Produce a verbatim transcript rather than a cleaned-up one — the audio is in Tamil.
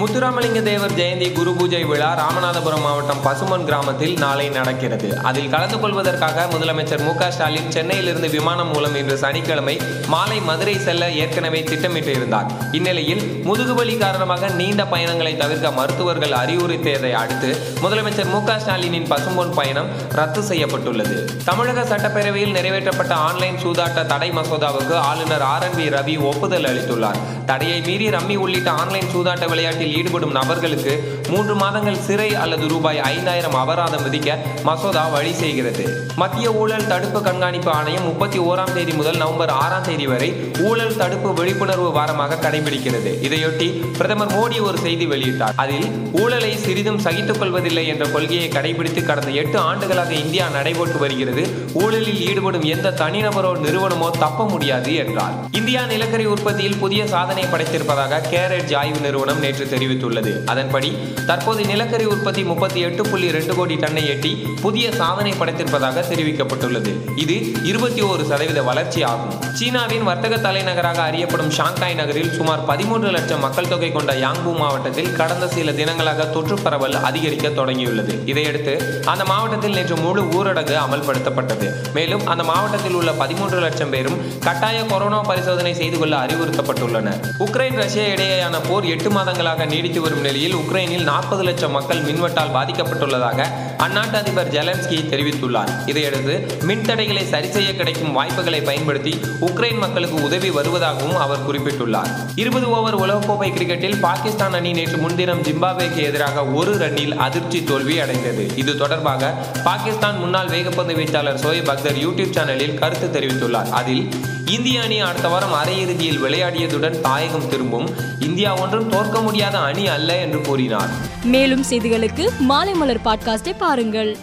முத்துராமலிங்க தேவர் ஜெயந்தி குரு பூஜை விழா ராமநாதபுரம் மாவட்டம் பசுமன் கிராமத்தில் நாளை நடக்கிறது. அதில் கலந்து கொள்வதற்காக முதலமைச்சர் மு க ஸ்டாலின் சென்னையிலிருந்து விமானம் மூலம் இன்று சனிக்கிழமை மாலை மதுரை செல்ல ஏற்கனவே திட்டமிட்டு இருந்தார். இந்நிலையில் முதுகுவலி காரணமாக நீண்ட பயணங்களை தவிர்க்க மருத்துவர்கள் அறிவுறுத்தியதை அடுத்து முதலமைச்சர் மு க ஸ்டாலினின் பசும்பொன் பயணம் ரத்து செய்யப்பட்டுள்ளது. தமிழக சட்டப்பேரவையில் நிறைவேற்றப்பட்ட ஆன்லைன் சூதாட்ட தடை மசோதாவுக்கு ஆளுநர் ஆர் என் வி ரவி ஒப்புதல் அளித்துள்ளார். தடையை மீறி ரம்மி உள்ளிட்ட ஆன்லைன் சூதாட்ட விளையாட்டில் ஈடுபடும் நபர்களுக்கு மூன்று மாதங்கள் சிறை அல்லது ரூபாய் ஐந்தாயிரம் அபராதம் விதிக்க மசோதா வழி செய்கிறது. மத்திய ஊழல் தடுப்பு கண்காணிப்பு ஆணையம் முப்பத்தி ஓராம் தேதி முதல் நவம்பர் ஆறாம் தேதி வரை ஊழல் தடுப்பு விழிப்புணர்வு வாரமாக கடைபிடிக்கிறது. இதையொட்டி பிரதமர் மோடி ஒரு செய்தி வெளியிட்டார். அதில் ஊழலை சிறிதும் சகித்துக் கொள்வதில்லை என்ற கொள்கையை கடைபிடித்து கடந்த எட்டு ஆண்டுகளாக இந்தியா நடைபெற்று வருகிறது. ஊழலில் ஈடுபடும் எந்த தனிநபரோ நிறுவனமோ தப்ப முடியாது என்றார். இந்தியா நிலக்கரி உற்பத்தியில் புதிய சாதனை படைத்திருப்பதாக கேரட் ஆய்வு நிறுவனம் நேற்று தெரிவித்துள்ளது. அதன்படி தற்போது நிலக்கரி உற்பத்தி முப்பத்தி எட்டு புள்ளி இரண்டு கோடி டன்னை எட்டி புதிய சாதனை படைத்திருப்பதாக தெரிவிக்கப்பட்டுள்ளது. இது இருபத்தி ஒரு சதவீத வளர்ச்சி ஆகும். சீனாவின் வர்த்தக தலைநகராக அறியப்படும் ஷாங்காய் நகரில் சுமார் பதிமூன்று லட்சம் மக்கள் தொகை கொண்ட யாங் பூ மாவட்டத்தில் கடந்த சில தினங்களாக தொற்று பரவல் அதிகரிக்க தொடங்கியுள்ளது. இதையடுத்து அந்த மாவட்டத்தில் நேற்று முழு ஊரடங்கு அமல்படுத்தப்பட்டது. மேலும் அந்த மாவட்டத்தில் உள்ள பதிமூன்று லட்சம் பேரும் கட்டாய கொரோனா பரிசோதனை செய்து கொள்ள அறிவுறுத்தப்பட்டுள்ளனர். உக்ரைன் ரஷ்யா இடையேயான போர் எட்டு மாதங்களாக நீடித்து வரும் நிலையில் உக்ரைனில் நாற்பது லட்சம் மக்கள் மின்வெட்டால் பாதிக்கப்பட்டுள்ளதாக அந்நாட்டு அதிபர் ஜெலன்ஸ்கி தெரிவித்துள்ளார். இதையடுத்து மின்தடைகளை சரி செய்ய கிடைக்கும் வாய்ப்புகளை பயன்படுத்தி உக்ரைன் மக்களுக்கு உதவி வருவதாகவும் அவர் குறிப்பிட்டுள்ளார். இருபது ஓவர் உலகக்கோப்பை கிரிக்கெட்டில் பாகிஸ்தான் அணி நேற்று முன்தினம் ஜிம்பாப்வேக்கு எதிராக ஒரு ரன்னில் அதிர்ச்சி தோல்வி அடைந்தது. இது தொடர்பாக பாகிஸ்தான் முன்னாள் வேகப்பந்து வீச்சாளர் சோயேப் பக்தர் யூடியூப் சேனலில் கருத்து தெரிவித்துள்ளார். அதில் இந்திய அணி அடுத்த வாரம் அரையிறுதியில் விளையாடியதுடன் தாயகம் திரும்பும். இந்தியா ஒன்றும் தோற்க முடியாத அணி அல்ல என்று கூறினார். மேலும் செய்திகளுக்கு மாலை மலர் பாட்காஸ்டை பாருங்கள்.